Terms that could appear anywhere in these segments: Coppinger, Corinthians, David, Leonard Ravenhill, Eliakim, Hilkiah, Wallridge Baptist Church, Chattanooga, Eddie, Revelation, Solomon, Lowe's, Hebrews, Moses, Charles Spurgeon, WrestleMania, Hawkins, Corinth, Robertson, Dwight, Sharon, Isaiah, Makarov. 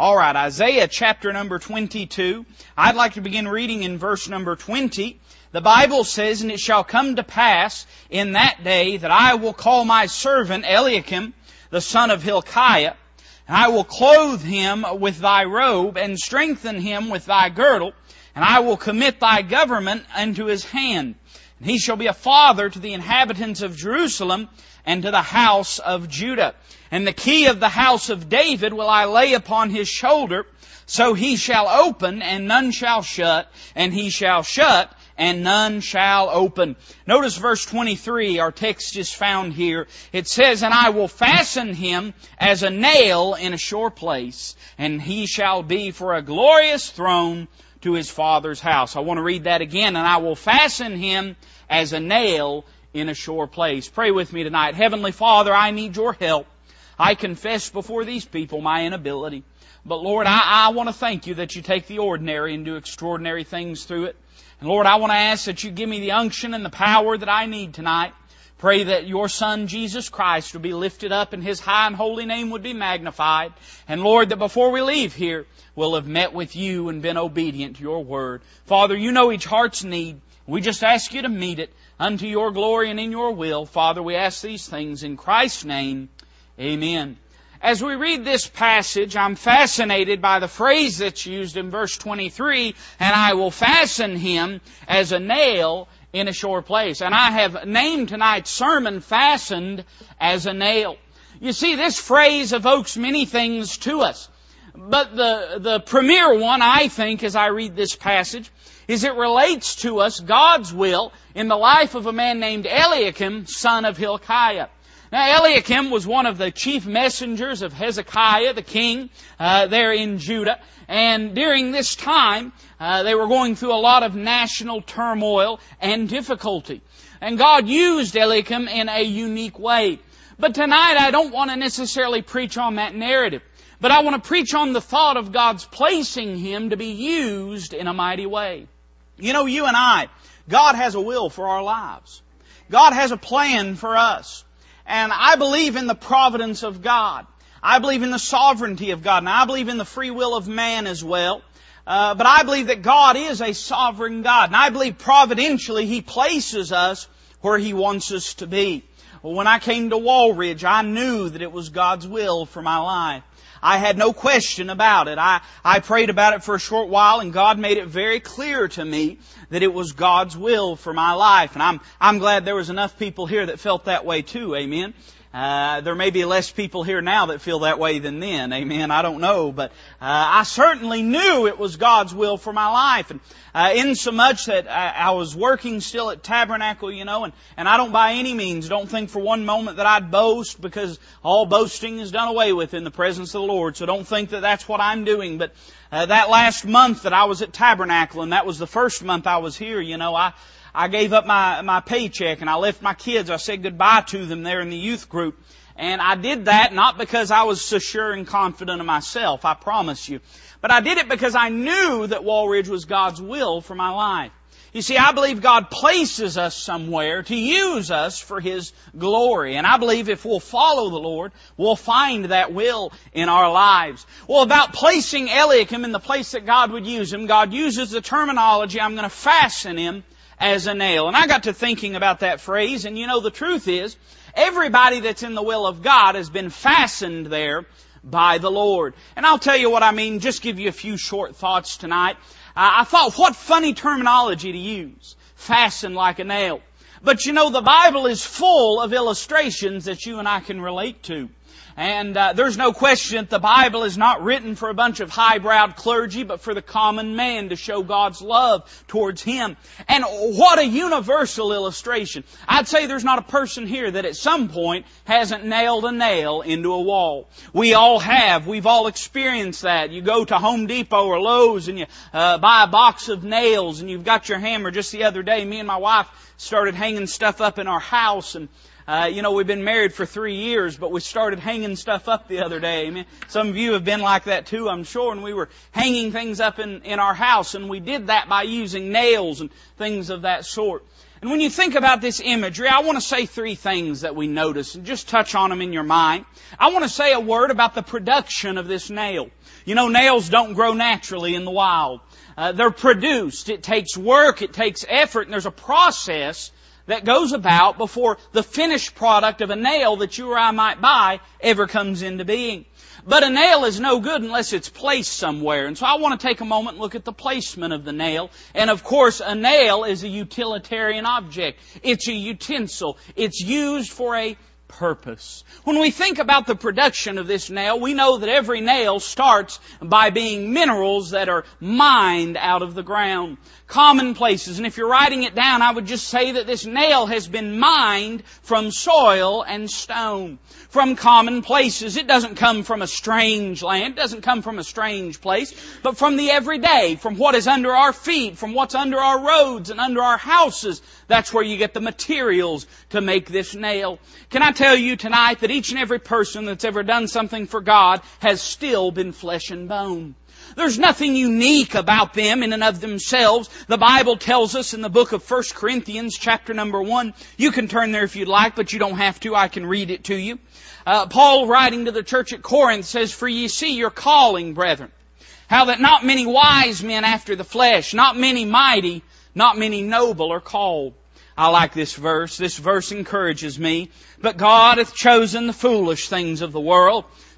All right, Isaiah chapter number 22. I'd like to begin reading in verse number 20. The Bible says, "And it shall come to pass in that day that I will call my servant Eliakim, the son of Hilkiah, and I will clothe him with thy robe and strengthen him with thy girdle, and I will commit thy government unto his hand. And he shall be a father to the inhabitants of Jerusalem and to the house of Judah. And the key of the house of David will I lay upon his shoulder, so he shall open, and none shall shut, and he shall shut, and none shall open." Notice verse 23, our text is found here. It says, "And I will fasten him as a nail in a sure place, and he shall be for a glorious throne to his father's house." I want to read that again. "And I will fasten him as a nail in a sure place." Pray with me tonight. Heavenly Father, I need your help. I confess before these people my inability. But Lord, I want to thank you that you take the ordinary and do extraordinary things through it. And Lord, I want to ask that you give me the unction and the power that I need tonight. Pray that your Son, Jesus Christ, would be lifted up and His high and holy name would be magnified. And Lord, that before we leave here, we'll have met with you and been obedient to your word. Father, you know each heart's need. We just ask you to meet it unto your glory and in your will. Father, we ask these things in Christ's name. Amen. As we read this passage, I'm fascinated by the phrase that's used in verse 23, "And I will fasten him as a nail in a sure place." And I have named tonight's sermon, "Fastened as a Nail." You see, this phrase evokes many things to us. But the premier one, I think, as I read this passage, is it relates to us God's will in the life of a man named Eliakim, son of Hilkiah. Now, Eliakim was one of the chief messengers of Hezekiah, the king, there in Judah. And during this time, they were going through a lot of national turmoil and difficulty. And God used Eliakim in a unique way. But tonight, I don't want to necessarily preach on that narrative. But I want to preach on the thought of God's placing him to be used in a mighty way. You know, you and I, God has a will for our lives. God has a plan for us. And I believe in the providence of God. I believe in the sovereignty of God. And I believe in the free will of man as well. But I believe that God is a sovereign God. And I believe providentially He places us where He wants us to be. Well, when I came to Wallridge, I knew that it was God's will for my life. I had no question about it. I prayed about it for a short while, and God made it very clear to me that it was God's will for my life. And I'm glad there was enough people here that felt that way too, amen. There may be less people here now that feel that way than then, amen. I don't know, but I certainly knew it was God's will for my life. And insomuch that I was working still at Tabernacle, you know, and I don't by any means, don't think for one moment that I'd boast, because all boasting is done away with in the presence of the Lord. So don't think that that's what I'm doing. But that last month that I was at Tabernacle, and that was the first month I was here, you know, I gave up my paycheck, and I left my kids. I said goodbye to them there in the youth group. And I did that not because I was so sure and confident of myself, I promise you. But I did it because I knew that Walridge was God's will for my life. You see, I believe God places us somewhere to use us for His glory. And I believe if we'll follow the Lord, we'll find that will in our lives. Well, about placing Eliakim in the place that God would use him, God uses the terminology, "I'm going to fasten him as a nail." And I got to thinking about that phrase, and you know, the truth is, everybody that's in the will of God has been fastened there by the Lord. And I'll tell you what I mean, just give you a few short thoughts tonight. I thought, what funny terminology to use, "fasten like a nail." But you know, the Bible is full of illustrations that you and I can relate to. And there's no question that the Bible is not written for a bunch of high-browed clergy, but for the common man to show God's love towards him. And what a universal illustration. I'd say there's not a person here that at some point hasn't nailed a nail into a wall. We all have. We've all experienced that. You go to Home Depot or Lowe's and you buy a box of nails and you've got your hammer. Just the other day, me and my wife started hanging stuff up in our house, and you know, we've been married for 3 years, but we started hanging stuff up the other day. Amen. Some of you have been like that too, I'm sure. And we were hanging things up in our house, and we did that by using nails and things of that sort. And when you think about this imagery, I want to say three things that we notice, and just touch on them in your mind. I want to say a word about the production of this nail. You know, nails don't grow naturally in the wild. They're produced. It takes work. It takes effort. And there's a process that goes about before the finished product of a nail that you or I might buy ever comes into being. But a nail is no good unless it's placed somewhere. And so I want to take a moment and look at the placement of the nail. And of course, a nail is a utilitarian object. It's a utensil. It's used for a purpose. When we think about the production of this nail, we know that every nail starts by being minerals that are mined out of the ground. Commonplaces, and if you're writing it down, I would just say that this nail has been mined from soil and stone. From common places. It doesn't come from a strange land. It doesn't come from a strange place. But from the everyday, from what is under our feet, from what's under our roads and under our houses, that's where you get the materials to make this nail. Can I tell you tonight that each and every person that's ever done something for God has still been flesh and bone. There's nothing unique about them in and of themselves. The Bible tells us in the book of 1 Corinthians, chapter number 1, you can turn there if you'd like, but you don't have to. I can read it to you. Paul, writing to the church at Corinth, says, "For ye see your calling, brethren, how that not many wise men after the flesh, not many mighty, not many noble are called." I like this verse. This verse encourages me. "But God hath chosen the foolish things of the world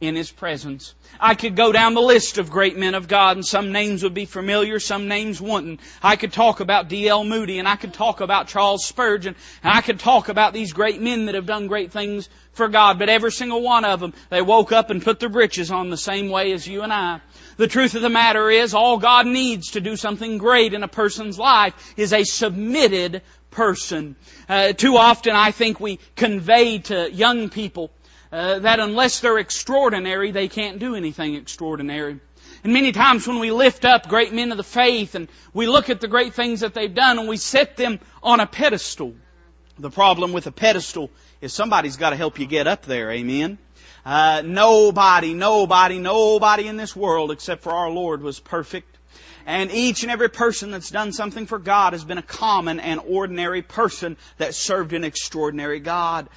in His presence." I could go down the list of great men of God, and some names would be familiar, some names wouldn't. I could talk about D.L. Moody, and I could talk about Charles Spurgeon, and I could talk about these great men that have done great things for God. But every single one of them, they woke up and put their britches on the same way as you and I. The truth of the matter is, all God needs to do something great in a person's life is a submitted person. Too often I think we convey to young people that unless they're extraordinary, they can't do anything extraordinary. And many times when we lift up great men of the faith and we look at the great things that they've done and we set them on a pedestal. The problem with a pedestal is somebody's got to help you get up there, amen? Nobody in this world except for our Lord was perfect. And each and every person that's done something for God has been a common and ordinary person that served an extraordinary God.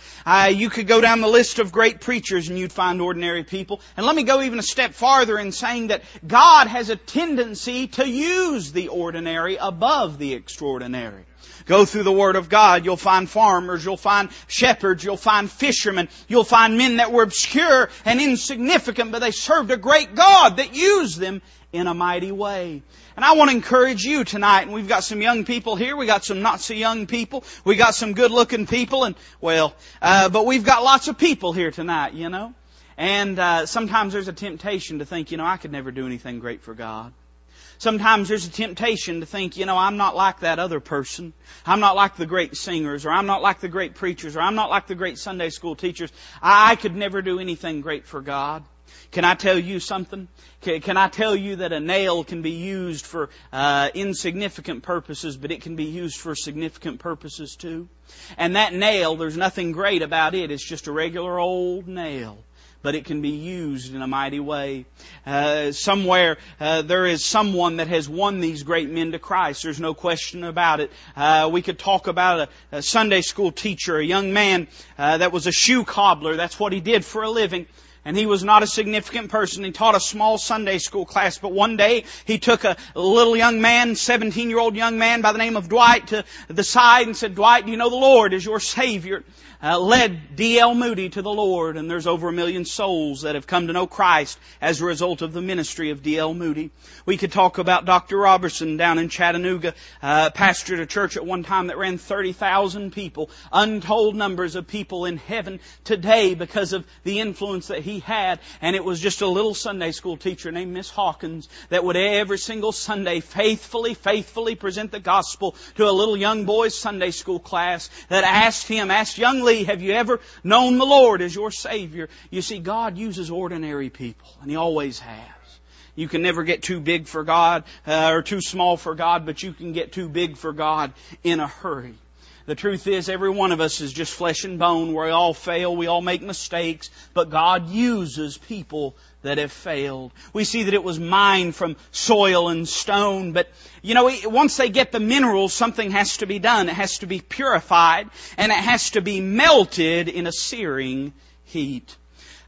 You could go down the list of great preachers and you'd find ordinary people. And let me go even a step farther in saying that God has a tendency to use the ordinary above the extraordinary. Go through the Word of God, you'll find farmers, you'll find shepherds, you'll find fishermen, you'll find men that were obscure and insignificant, but they served a great God that used them in a mighty way. And I want to encourage you tonight, and we've got some young people here, we got some not-so-young people, we got some good-looking people, and but we've got lots of people here tonight, you know. And sometimes there's a temptation to think, you know, I could never do anything great for God. Sometimes there's a temptation to think, you know, I'm not like that other person. I'm not like the great singers, or I'm not like the great preachers, or I'm not like the great Sunday school teachers. I could never do anything great for God. Can I tell you something? Can I tell you that a nail can be used for insignificant purposes, but it can be used for significant purposes too? And that nail, there's nothing great about it. It's just a regular old nail. But it can be used in a mighty way. Somewhere there is someone that has won these great men to Christ. There's no question about it. We could talk about a Sunday school teacher, a young man that was a shoe cobbler. That's what he did for a living. And he was not a significant person. He taught a small Sunday school class. But one day, he took a little young man, 17-year-old young man by the name of Dwight, to the side and said, "Dwight, do you know the Lord is your Savior?" Led D.L. Moody to the Lord. And there's over 1 million souls that have come to know Christ as a result of the ministry of D.L. Moody. We could talk about Dr. Robertson down in Chattanooga, pastored a church at one time that ran 30,000 people, untold numbers of people in heaven today because of the influence that he had. And it was just a little Sunday school teacher named Miss Hawkins that would every single Sunday faithfully present the gospel to a little young boy's Sunday school class that asked young ladies, "Have you ever known the Lord as your Savior?" You see, God uses ordinary people, and He always has. You can never get too big for God or too small for God, but you can get too big for God in a hurry. The truth is, every one of us is just flesh and bone. We all fail. We all make mistakes. But God uses people that have failed. We see that it was mined from soil and stone. But, you know, once they get the minerals, something has to be done. It has to be purified. And it has to be melted in a searing heat.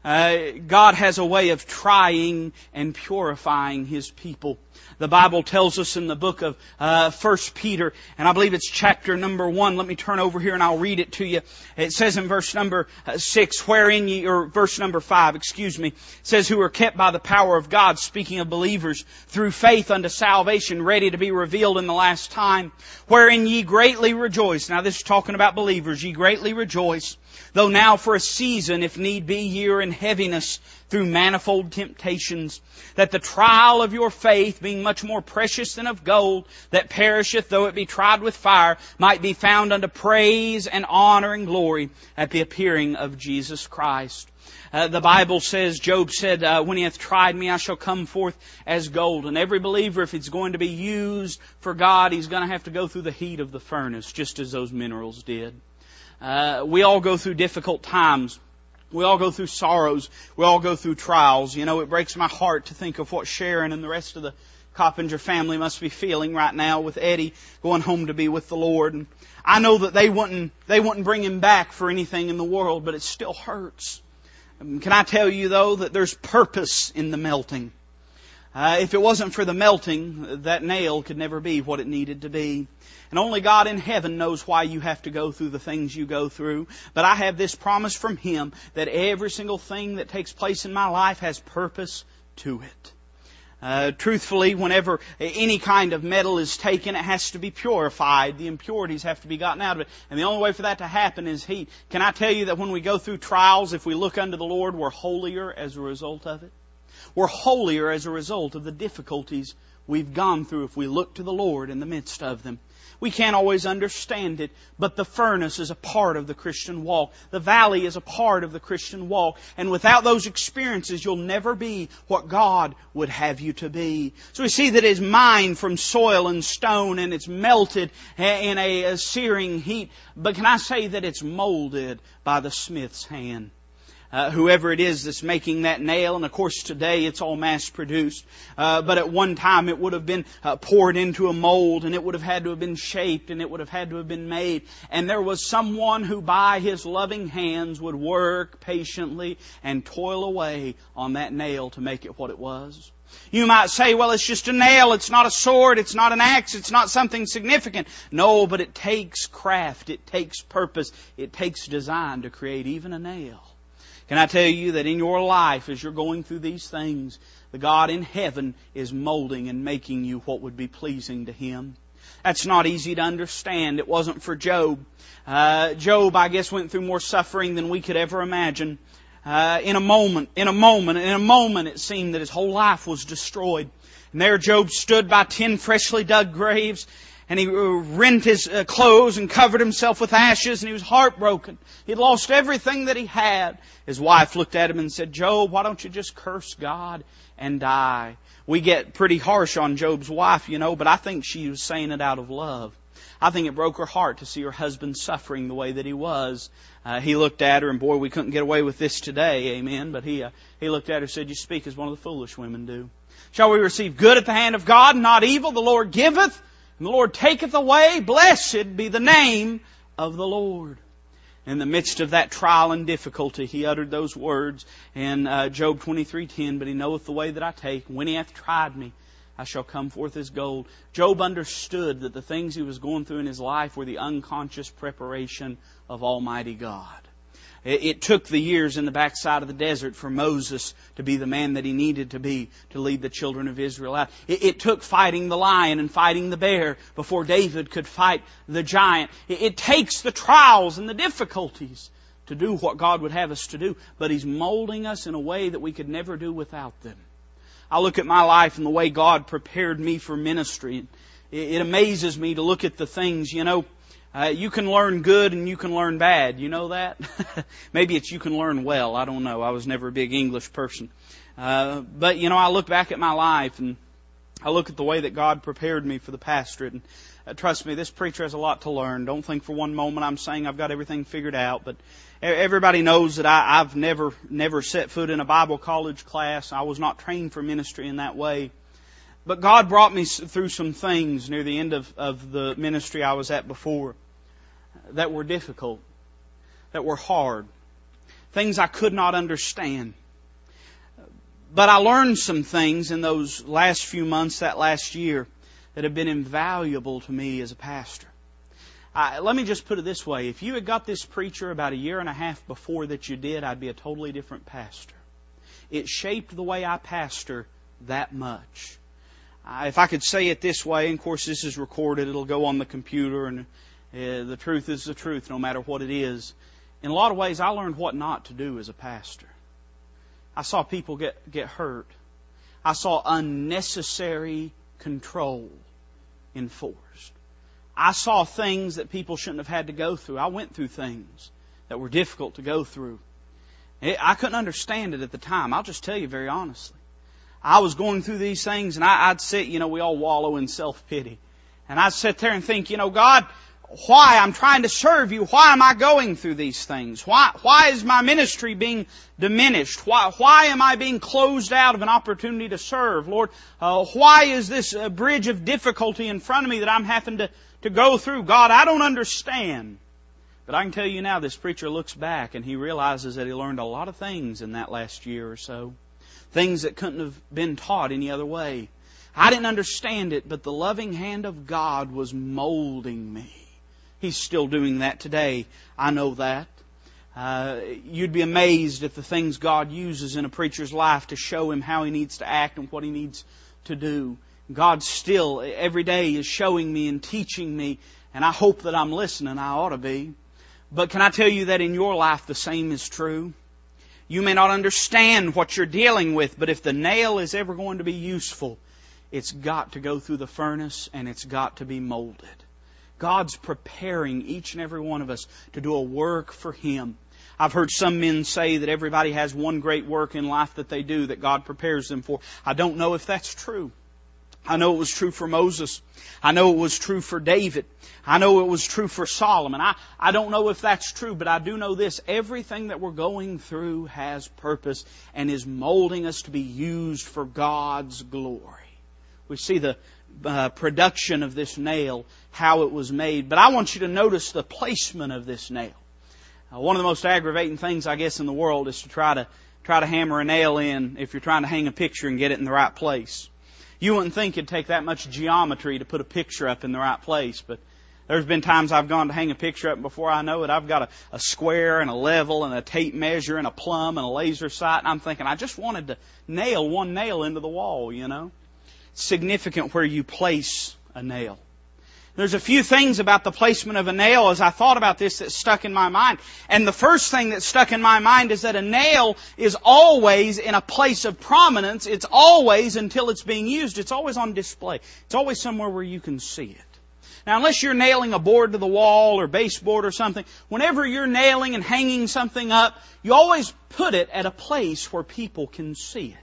God has a way of trying and purifying His people. The Bible tells us in the book of 1 Peter, and I believe it's chapter number 1. Let me turn over here and I'll read it to you. It says in verse number 6, wherein ye, or verse number 5, excuse me, it says, who are kept by the power of God, speaking of believers, through faith unto salvation, ready to be revealed in the last time, wherein ye greatly rejoice. Now this is talking about believers. Ye greatly rejoice, though now for a season, if need be, ye are in heaviness through manifold temptations, that the trial of your faith, being much more precious than of gold, that perisheth, though it be tried with fire, might be found unto praise and honor and glory at the appearing of Jesus Christ. The Bible says, Job said, when he hath tried me, I shall come forth as gold. And every believer, if it's going to be used for God, he's going to have to go through the heat of the furnace, just as those minerals did. We all go through difficult times. We all go through sorrows. We all go through trials. You know, it breaks my heart to think of what Sharon and the rest of the Coppinger family must be feeling right now with Eddie going home to be with the Lord. And I know that they wouldn't bring him back for anything in the world, but it still hurts. Can I tell you, though, that there's purpose in the melting. If it wasn't for the melting, that nail could never be what it needed to be. And only God in heaven knows why you have to go through the things you go through. But I have this promise from Him that every single thing that takes place in my life has purpose to it. Truthfully, whenever any kind of metal is taken, it has to be purified. The impurities have to be gotten out of it. And the only way for that to happen is heat. Can I tell you that when we go through trials, if we look unto the Lord, we're holier as a result of it? We're holier as a result of the difficulties we've gone through if we look to the Lord in the midst of them. We can't always understand it, but the furnace is a part of the Christian walk. The valley is a part of the Christian walk. And without those experiences, you'll never be what God would have you to be. So we see that it's mined from soil and stone, and it's melted in a searing heat. But can I say that it's molded by the smith's hand? Whoever it is that's making that nail, and of course today it's all mass-produced, but at one time it would have been poured into a mold, and it would have had to have been shaped, and it would have had to have been made. And there was someone who by his loving hands would work patiently and toil away on that nail to make it what it was. You might say, well, it's just a nail, it's not a sword, it's not an axe, it's not something significant. No, but it takes craft, it takes purpose, it takes design to create even a nail. Can I tell you that in your life, as you're going through these things, the God in heaven is molding and making you what would be pleasing to Him? That's not easy to understand. It wasn't for Job. Job, I guess, went through more suffering than we could ever imagine. In a moment, it seemed that his whole life was destroyed. And there Job stood by 10 freshly dug graves. And he rent his clothes and covered himself with ashes, and he was heartbroken. He'd lost everything that he had. His wife looked at him and said, Job, why don't you just curse God and die? We get pretty harsh on Job's wife, you know, but I think she was saying it out of love. I think it broke her heart to see her husband suffering the way that he was. He looked at her, and boy, we couldn't get away with this today, amen. But he looked at her and said, you speak as one of the foolish women do. Shall we receive good at the hand of God, not evil? The Lord giveth, and the Lord taketh away. Blessed be the name of the Lord. In the midst of that trial and difficulty, he uttered those words in Job 23:10. But he knoweth the way that I take. When he hath tried me, I shall come forth as gold. Job understood that the things he was going through in his life were the unconscious preparation of Almighty God. It took the years in the backside of the desert for Moses to be the man that he needed to be to lead the children of Israel out. It took fighting the lion and fighting the bear before David could fight the giant. It takes the trials and the difficulties to do what God would have us to do. But He's molding us in a way that we could never do without them. I look at my life and the way God prepared me for ministry. It amazes me to look at the things, you know. You can learn good and you can learn bad. You know that? Maybe it's you can learn well. I don't know. I was never a big English person. But, you know, I look back at my life and I look at the way that God prepared me for the pastorate. And Trust me, this preacher has a lot to learn. Don't think for one moment I'm saying I've got everything figured out. But everybody knows that I've never set foot in a Bible college class. I was not trained for ministry in that way. But God brought me through some things near the end of the ministry I was at before that were difficult, that were hard, things I could not understand. But I learned some things in those last few months, that last year, that have been invaluable to me as a pastor. Let me just put it this way. If you had got this preacher about a year and a half before that you did, I'd be a totally different pastor. It shaped the way I pastor that much. If I could say it this way, and of course this is recorded, it'll go on the computer, and the truth is the truth no matter what it is. In a lot of ways, I learned what not to do as a pastor. I saw people get hurt. I saw unnecessary control enforced. I saw things that people shouldn't have had to go through. I went through things that were difficult to go through. I couldn't understand it at the time. I'll just tell you very honestly. I was going through these things, and I'd sit, we all wallow in self-pity. And I'd sit there and think, God, why? I'm trying to serve you. Why am I going through these things? Why is my ministry being diminished? Why am I being closed out of an opportunity to serve? Lord, why is this bridge of difficulty in front of me that I'm having to go through? God, I don't understand. But I can tell you now, this preacher looks back and he realizes that he learned a lot of things in that last year or so. Things that couldn't have been taught any other way. I didn't understand it, but the loving hand of God was molding me. He's still doing that today. I know that. You'd be amazed at the things God uses in a preacher's life to show him how he needs to act and what he needs to do. God still, every day, is showing me and teaching me, and I hope that I'm listening. I ought to be. But can I tell you that in your life the same is true? You may not understand what you're dealing with, but if the nail is ever going to be useful, it's got to go through the furnace and it's got to be molded. God's preparing each and every one of us to do a work for Him. I've heard some men say that everybody has one great work in life that they do that God prepares them for. I don't know if that's true. I know it was true for Moses. I know it was true for David. I know it was true for Solomon. I don't know if that's true, but I do know this. Everything that we're going through has purpose and is molding us to be used for God's glory. We see the production of this nail, how it was made. But I want you to notice the placement of this nail. One of the most aggravating things, I guess, in the world is to try to hammer a nail in if you're trying to hang a picture and get it in the right place. You wouldn't think it'd take that much geometry to put a picture up in the right place, but there's been times I've gone to hang a picture up, and before I know it, I've got a square and a level and a tape measure and a plumb and a laser sight, and I'm thinking, I just wanted to nail one nail into the wall, It's significant where you place a nail. There's a few things about the placement of a nail as I thought about this that stuck in my mind. And the first thing that stuck in my mind is that a nail is always in a place of prominence. It's always, until it's being used, it's always on display. It's always somewhere where you can see it. Now, unless you're nailing a board to the wall or baseboard or something, whenever you're nailing and hanging something up, you always put it at a place where people can see it.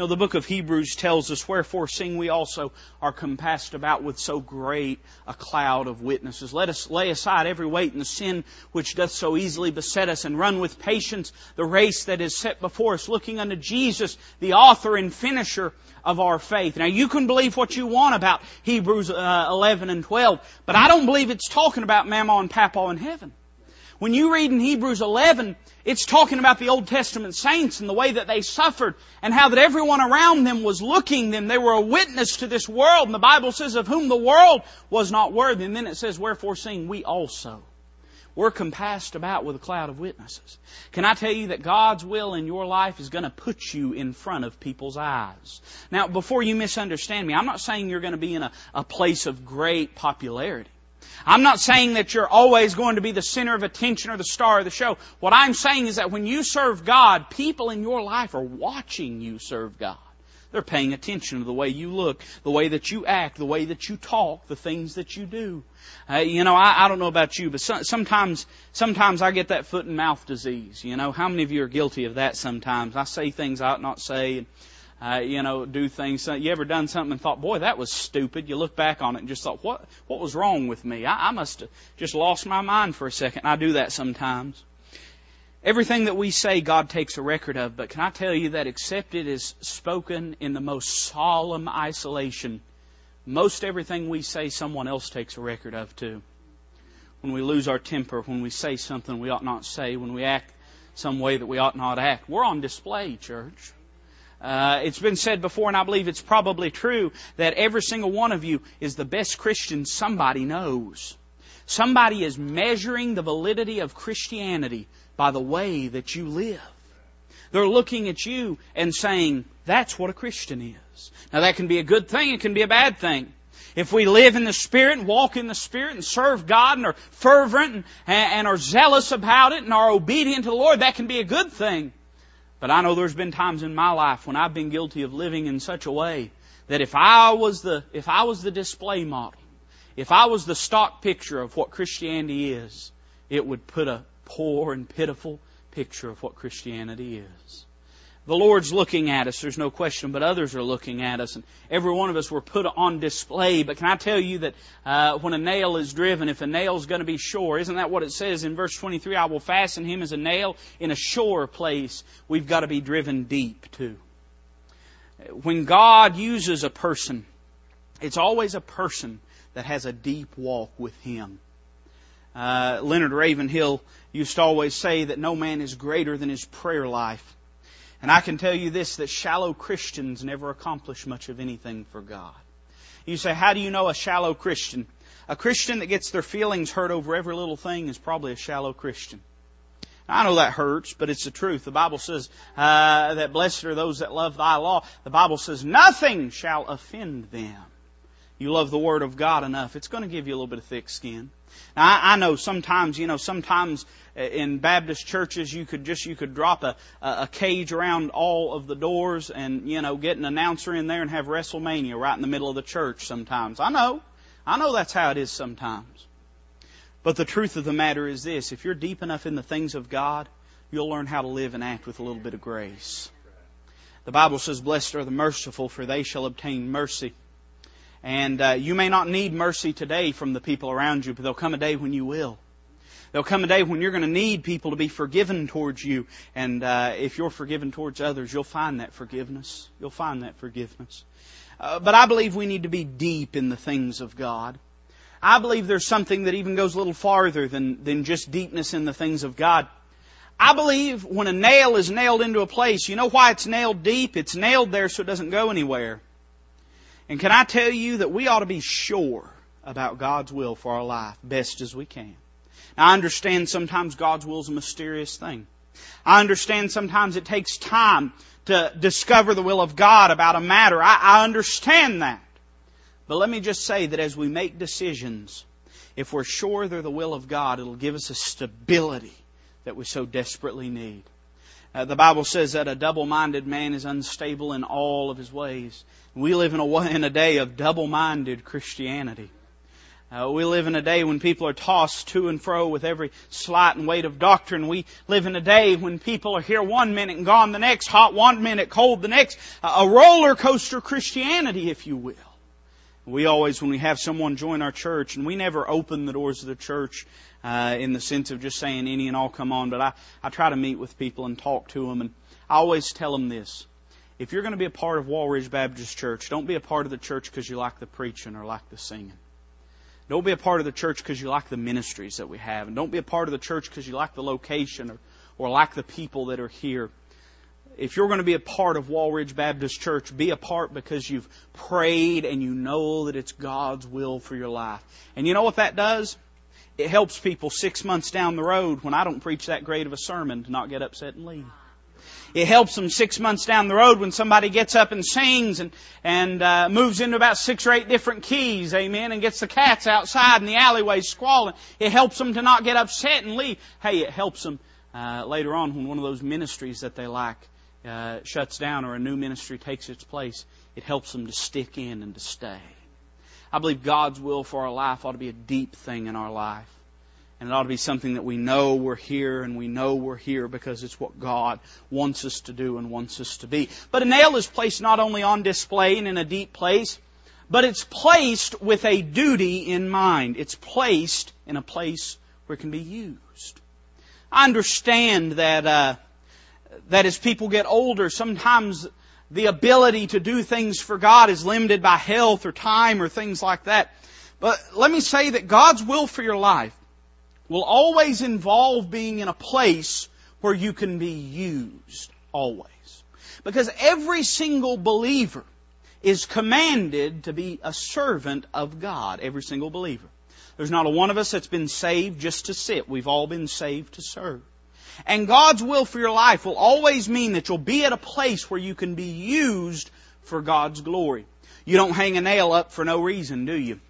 The book of Hebrews tells us, "Wherefore, seeing we also are compassed about with so great a cloud of witnesses, let us lay aside every weight and the sin which doth so easily beset us, and run with patience the race that is set before us, looking unto Jesus, the author and finisher of our faith." Now, you can believe what you want about Hebrews 11 and 12, but I don't believe it's talking about Mama and Papa in heaven. When you read in Hebrews 11, it's talking about the Old Testament saints and the way that they suffered and how that everyone around them was looking them. They were a witness to this world. And the Bible says, of whom the world was not worthy. And then it says, wherefore seeing we also. We're compassed about with a cloud of witnesses. Can I tell you that God's will in your life is going to put you in front of people's eyes? Now, before you misunderstand me, I'm not saying you're going to be in a place of great popularity. I'm not saying that you're always going to be the center of attention or the star of the show. What I'm saying is that when you serve God, people in your life are watching you serve God. They're paying attention to the way you look, the way that you act, the way that you talk, the things that you do. I don't know about you, but sometimes I get that foot and mouth disease. How many of you are guilty of that sometimes? I say things I ought not say. do things. You ever done something and thought, boy, that was stupid? You look back on it and just thought, what was wrong with me? I must have just lost my mind for a second. I do that sometimes. Everything that we say, God takes a record of. But can I tell you that except it is spoken in the most solemn isolation, most everything we say, someone else takes a record of too. When we lose our temper, when we say something we ought not say, when we act some way that we ought not act, we're on display, church. It's been said before, and I believe it's probably true, that every single one of you is the best Christian somebody knows. Somebody is measuring the validity of Christianity by the way that you live. They're looking at you and saying, that's what a Christian is. Now that can be a good thing, it can be a bad thing. If we live in the Spirit and walk in the Spirit and serve God and are fervent and are zealous about it and are obedient to the Lord, that can be a good thing. But I know there's been times in my life when I've been guilty of living in such a way that if I was the display model, if I was the stock picture of what Christianity is, it would put a poor and pitiful picture of what Christianity is. The Lord's looking at us, there's no question, but others are looking at us, and every one of us were put on display. But can I tell you that when a nail is driven, if a nail's going to be sure, isn't that what it says in verse 23? I will fasten him as a nail in a sure place. We've got to be driven deep too. When God uses a person, it's always a person that has a deep walk with Him. Leonard Ravenhill used to always say that no man is greater than his prayer life. And I can tell you this, that shallow Christians never accomplish much of anything for God. You say, how do you know a shallow Christian? A Christian that gets their feelings hurt over every little thing is probably a shallow Christian. Now, I know that hurts, but it's the truth. The Bible says that blessed are those that love thy law. The Bible says nothing shall offend them. You love the Word of God enough, it's going to give you a little bit of thick skin. Now, I know sometimes in Baptist churches you could drop a cage around all of the doors and, get an announcer in there and have WrestleMania right in the middle of the church sometimes. I know that's how it is sometimes. But the truth of the matter is this, if you're deep enough in the things of God, you'll learn how to live and act with a little bit of grace. The Bible says, blessed are the merciful, for they shall obtain mercy. And you may not need mercy today from the people around you, but there'll come a day when you will. There'll come a day when you're going to need people to be forgiven towards you. And if you're forgiven towards others, you'll find that forgiveness. You'll find that forgiveness. But I believe we need to be deep in the things of God. I believe there's something that even goes a little farther than just deepness in the things of God. I believe when a nail is nailed into a place, you know why it's nailed deep? It's nailed there so it doesn't go anywhere. And can I tell you that we ought to be sure about God's will for our life best as we can. Now, I understand sometimes God's will is a mysterious thing. I understand sometimes it takes time to discover the will of God about a matter. I understand that. But let me just say that as we make decisions, if we're sure they're the will of God, it'll give us a stability that we so desperately need. The Bible says that a double-minded man is unstable in all of his ways. We live in a day of double-minded Christianity. We live in a day when people are tossed to and fro with every slight and weight of doctrine. We live in a day when people are here one minute and gone the next, hot one minute, cold the next. A roller coaster Christianity, if you will. We always, when we have someone join our church, and we never open the doors of the church in the sense of just saying any and all come on, but I try to meet with people and talk to them, and I always tell them this. If you're going to be a part of Wallridge Baptist Church, don't be a part of the church because you like the preaching or like the singing. Don't be a part of the church because you like the ministries that we have. And don't be a part of the church because you like the location or like the people that are here. If you're going to be a part of Wallridge Baptist Church, be a part because you've prayed and you know that it's God's will for your life. And you know what that does? It helps people 6 months down the road when I don't preach that great of a sermon to not get upset and leave. It helps them 6 months down the road when somebody gets up and sings and moves into about 6 or 8 different keys, amen, and gets the cats outside in the alleyway squalling. It helps them to not get upset and leave. Hey, it helps them later on when one of those ministries that they like shuts down or a new ministry takes its place. It helps them to stick in and to stay. I believe God's will for our life ought to be a deep thing in our life. And it ought to be something that we know we're here, and we know we're here because it's what God wants us to do and wants us to be. But a nail is placed not only on display and in a deep place, but it's placed with a duty in mind. It's placed in a place where it can be used. I understand that as people get older, sometimes the ability to do things for God is limited by health or time or things like that. But let me say that God's will for your life will always involve being in a place where you can be used, always. Because every single believer is commanded to be a servant of God, every single believer. There's not a one of us that's been saved just to sit. We've all been saved to serve. And God's will for your life will always mean that you'll be at a place where you can be used for God's glory. You don't hang a nail up for no reason, do you?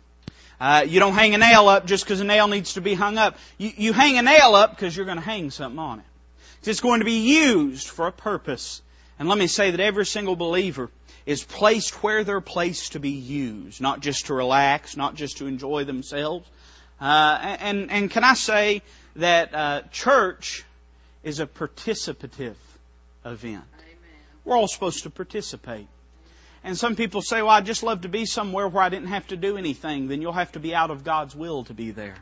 You don't hang a nail up just because a nail needs to be hung up. You hang a nail up because you're going to hang something on it. It's going to be used for a purpose. And let me say that every single believer is placed where they're placed to be used, not just to relax, not just to enjoy themselves. And can I say that church is a participative event. Amen. We're all supposed to participate. And some people say, well, I'd just love to be somewhere where I didn't have to do anything. Then you'll have to be out of God's will to be there.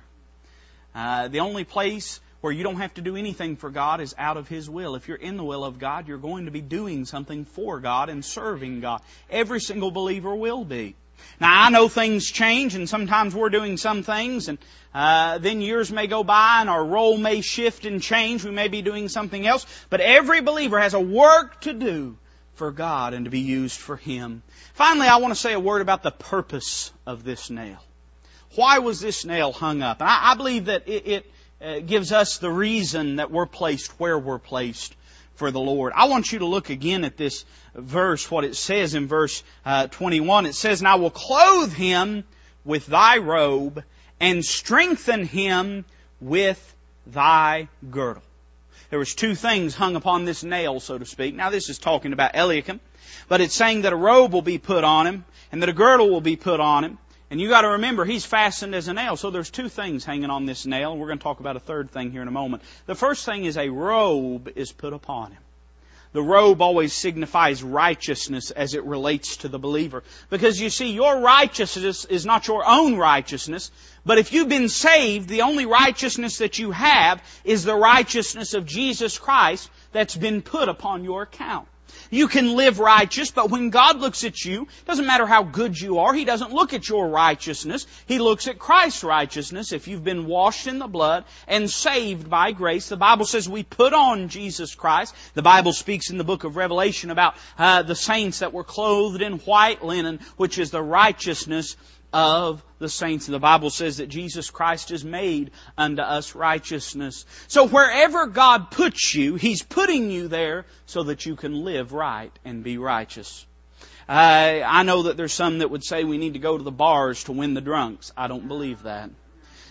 The only place where you don't have to do anything for God is out of His will. If you're in the will of God, you're going to be doing something for God and serving God. Every single believer will be. Now, I know things change, and sometimes we're doing some things, and then years may go by, and our role may shift and change. We may be doing something else. But every believer has a work to do for God and to be used for Him. Finally, I want to say a word about the purpose of this nail. Why was this nail hung up? And I believe that it gives us the reason that we're placed where we're placed for the Lord. I want you to look again at this verse, what it says in verse 21. It says, "And I will clothe him with thy robe and strengthen him with thy girdle." There was two things hung upon this nail, so to speak. Now this is talking about Eliakim, but it's saying that a robe will be put on him and that a girdle will be put on him. And you got to remember, he's fastened as a nail. So there's two things hanging on this nail. We're going to talk about a third thing here in a moment. The first thing is a robe is put upon him. The robe always signifies righteousness as it relates to the believer. Because you see, your righteousness is not your own righteousness. But if you've been saved, the only righteousness that you have is the righteousness of Jesus Christ that's been put upon your account. You can live righteous, but when God looks at you, it doesn't matter how good you are. He doesn't look at your righteousness. He looks at Christ's righteousness. If you've been washed in the blood and saved by grace, the Bible says we put on Jesus Christ. The Bible speaks in the book of Revelation about the saints that were clothed in white linen, which is the righteousness of the saints. And the Bible says that Jesus Christ is made unto us righteousness. So wherever God puts you, He's putting you there so that you can live right and be righteous. I know that there's some that would say we need to go to the bars to win the drunks. I don't believe that.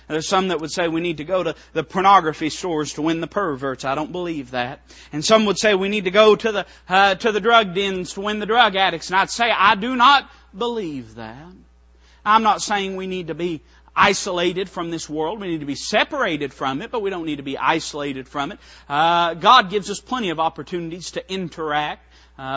There's some that would say we need to go to the pornography stores to win the perverts. I don't believe that. And some would say we need to go to the drug dens to win the drug addicts. And I'd say I do not believe that. I'm not saying we need to be isolated from this world. We need to be separated from it, but we don't need to be isolated from it. God gives us plenty of opportunities to interact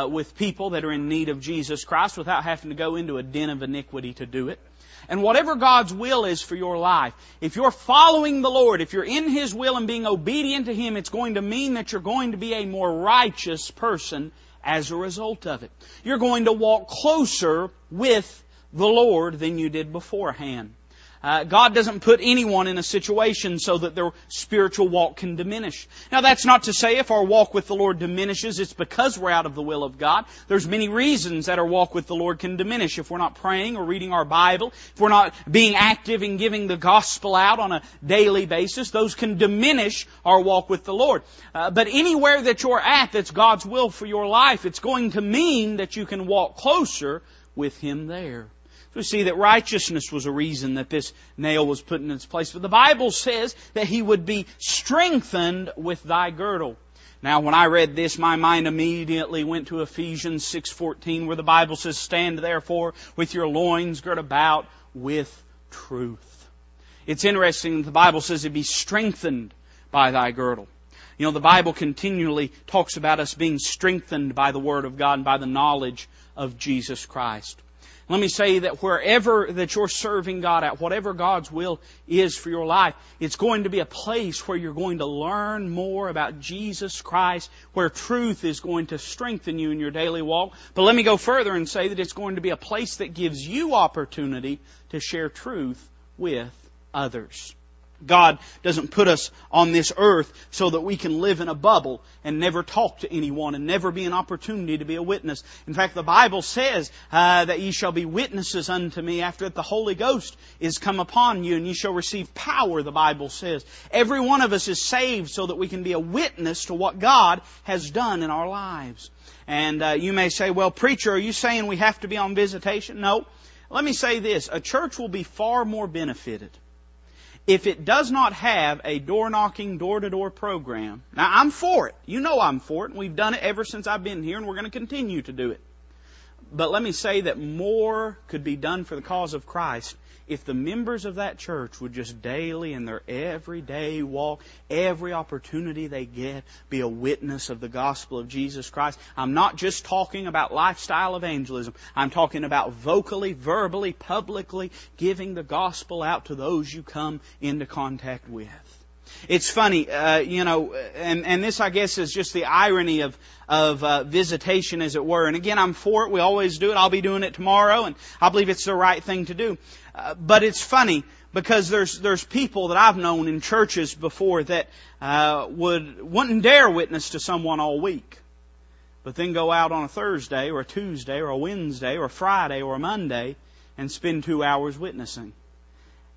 with people that are in need of Jesus Christ without having to go into a den of iniquity to do it. And whatever God's will is for your life, if you're following the Lord, if you're in His will and being obedient to Him, it's going to mean that you're going to be a more righteous person as a result of it. You're going to walk closer with the Lord than you did beforehand. God doesn't put anyone in a situation so that their spiritual walk can diminish. Now that's not to say if our walk with the Lord diminishes, it's because we're out of the will of God. There's many reasons that our walk with the Lord can diminish. If we're not praying or reading our Bible, if we're not being active in giving the gospel out on a daily basis, those can diminish our walk with the Lord. But anywhere that you're at that's God's will for your life, it's going to mean that you can walk closer with Him there. We see that righteousness was a reason that this nail was put in its place. But the Bible says that he would be strengthened with thy girdle. Now, when I read this, my mind immediately went to Ephesians 6:14, where the Bible says, "Stand therefore with your loins girt about with truth." It's interesting that the Bible says to be strengthened by thy girdle. You know, the Bible continually talks about us being strengthened by the Word of God and by the knowledge of Jesus Christ. Let me say that wherever that you're serving God at, whatever God's will is for your life, it's going to be a place where you're going to learn more about Jesus Christ, where truth is going to strengthen you in your daily walk. But let me go further and say that it's going to be a place that gives you opportunity to share truth with others. God doesn't put us on this earth so that we can live in a bubble and never talk to anyone and never be an opportunity to be a witness. In fact, the Bible says that ye shall be witnesses unto me after that the Holy Ghost is come upon you, and ye shall receive power, the Bible says. Every one of us is saved so that we can be a witness to what God has done in our lives. And you may say, well, preacher, are you saying we have to be on visitation? No. Let me say this. A church will be far more benefited if it does not have a door-knocking, door-to-door program. Now, I'm for it. You know I'm for it. And we've done it ever since I've been here, and we're going to continue to do it. But let me say that more could be done for the cause of Christ if the members of that church would just daily, in their everyday walk, every opportunity they get, be a witness of the gospel of Jesus Christ. I'm not just talking about lifestyle evangelism. I'm talking about vocally, verbally, publicly giving the gospel out to those you come into contact with. It's funny, you know, and this, I guess, is just the irony of visitation, as it were. And again, I'm for it. We always do it. I'll be doing it tomorrow, and I believe it's the right thing to do. But it's funny because there's people that I've known in churches before that wouldn't dare witness to someone all week, but then go out on a Thursday or a Tuesday or a Wednesday or a Friday or a Monday and spend 2 hours witnessing.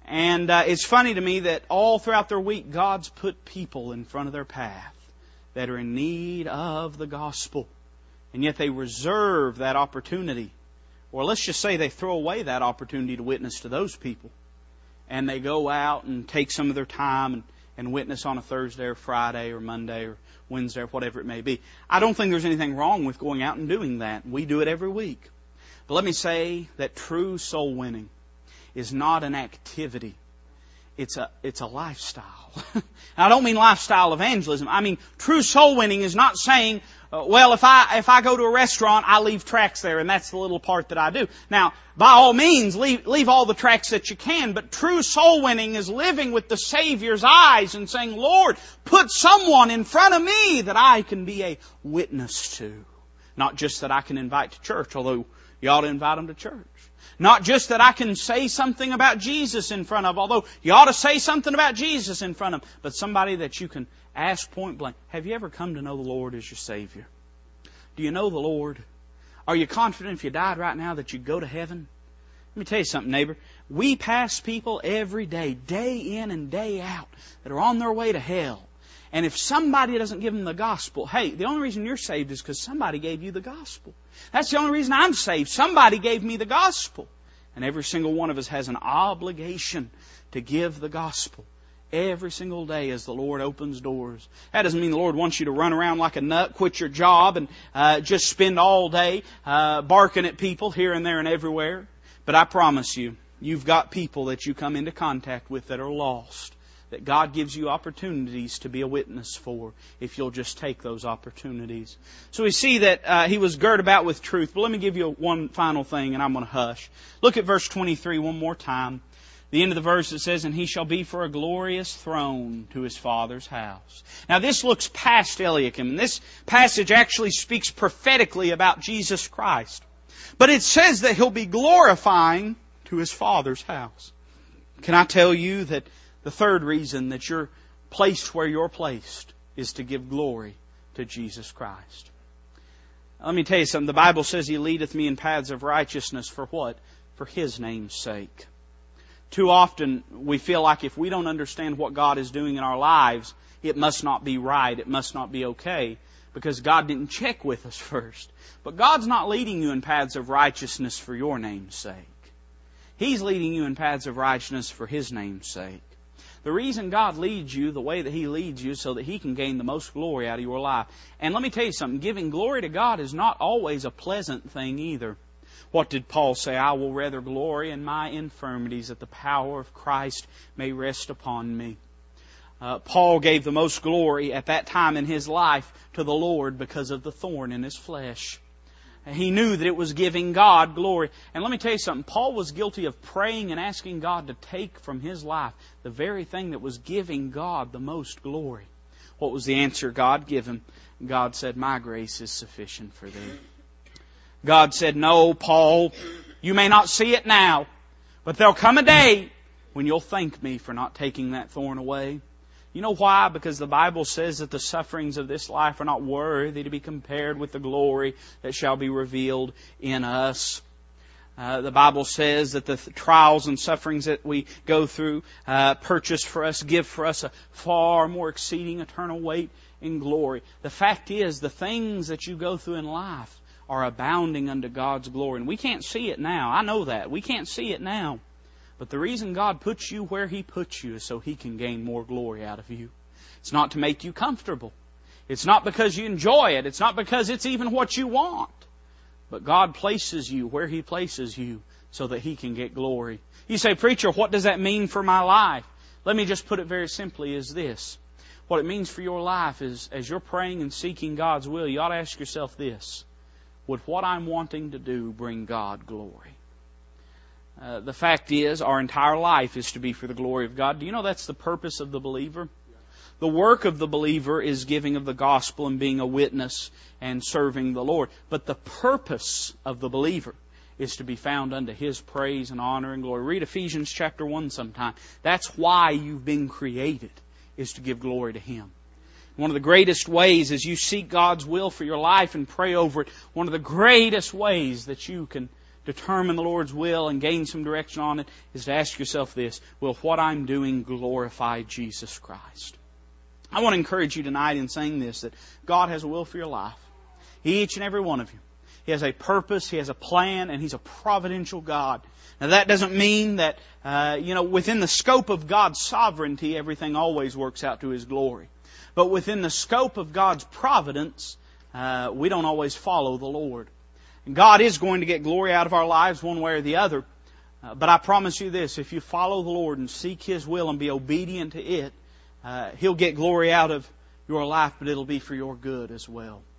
And it's funny to me that all throughout their week, God's put people in front of their path that are in need of the gospel. And yet they reserve that opportunity. Or let's just say they throw away that opportunity to witness to those people. And they go out and take some of their time and witness on a Thursday or Friday or Monday or Wednesday or whatever it may be. I don't think there's anything wrong with going out and doing that. We do it every week. But let me say that true soul winning is not an activity. It's a lifestyle. I don't mean lifestyle evangelism. I mean true soul winning is not saying, well, if I go to a restaurant, I leave tracts there, and that's the little part that I do. Now, by all means, leave all the tracts that you can, but true soul winning is living with the Savior's eyes and saying, Lord, put someone in front of me that I can be a witness to. Not just that I can invite to church, although you ought to invite them to church. Not just that I can say something about Jesus in front of, although you ought to say something about Jesus in front of, but somebody that you can ask point blank, have you ever come to know the Lord as your Savior? Do you know the Lord? Are you confident if you died right now that you'd go to heaven? Let me tell you something, neighbor. We pass people every day, day in and day out, that are on their way to hell. And if somebody doesn't give them the gospel, hey, the only reason you're saved is because somebody gave you the gospel. That's the only reason I'm saved. Somebody gave me the gospel. And every single one of us has an obligation to give the gospel every single day as the Lord opens doors. That doesn't mean the Lord wants you to run around like a nut, quit your job, and just spend all day barking at people here and there and everywhere. But I promise you, you've got people that you come into contact with that are lost, that God gives you opportunities to be a witness for if you'll just take those opportunities. So we see that he was girt about with truth. But let me give you one final thing, and I'm going to hush. Look at verse 23 one more time. The end of the verse, it says, and he shall be for a glorious throne to his father's house. Now this looks past Eliakim, and this passage actually speaks prophetically about Jesus Christ. But it says that he'll be glorifying to his father's house. Can I tell you that the third reason that you're placed where you're placed is to give glory to Jesus Christ. Let me tell you something. The Bible says He leadeth me in paths of righteousness for what? For His name's sake. Too often we feel like if we don't understand what God is doing in our lives, it must not be right, it must not be okay, because God didn't check with us first. But God's not leading you in paths of righteousness for your name's sake. He's leading you in paths of righteousness for His name's sake. The reason God leads you the way that He leads you is so that He can gain the most glory out of your life. And let me tell you something, giving glory to God is not always a pleasant thing either. What did Paul say? I will rather glory in my infirmities that the power of Christ may rest upon me. Paul gave the most glory at that time in his life to the Lord because of the thorn in his flesh. He knew that it was giving God glory. And let me tell you something. Paul was guilty of praying and asking God to take from his life the very thing that was giving God the most glory. What was the answer God gave him? God said, My grace is sufficient for thee. God said, No, Paul, you may not see it now, but there'll come a day when you'll thank me for not taking that thorn away. You know why? Because the Bible says that the sufferings of this life are not worthy to be compared with the glory that shall be revealed in us. The Bible says that the trials and sufferings that we go through purchase for us, give for us a far more exceeding eternal weight in glory. The fact is, the things that you go through in life are abounding unto God's glory. And we can't see it now. I know that. We can't see it now. But the reason God puts you where He puts you is so He can gain more glory out of you. It's not to make you comfortable. It's not because you enjoy it. It's not because it's even what you want. But God places you where He places you so that He can get glory. You say, Preacher, what does that mean for my life? Let me just put it very simply as this. What it means for your life is, as you're praying and seeking God's will, you ought to ask yourself this. Would what I'm wanting to do bring God glory? The fact is, our entire life is to be for the glory of God. Do you know that's the purpose of the believer? The work of the believer is giving of the gospel and being a witness and serving the Lord. But the purpose of the believer is to be found unto His praise and honor and glory. Read Ephesians chapter 1 sometime. That's why you've been created, is to give glory to Him. One of the greatest ways is you seek God's will for your life and pray over it. One of the greatest ways that you can determine the Lord's will and gain some direction on it is to ask yourself this, will what I'm doing glorify Jesus Christ? I want to encourage you tonight in saying this, that God has a will for your life. Each and every one of you. He has a purpose, He has a plan, and He's a providential God. Now that doesn't mean that, within the scope of God's sovereignty, everything always works out to His glory. But within the scope of God's providence, we don't always follow the Lord. And God is going to get glory out of our lives one way or the other. But I promise you this, if you follow the Lord and seek His will and be obedient to it, He'll get glory out of your life, but it'll be for your good as well.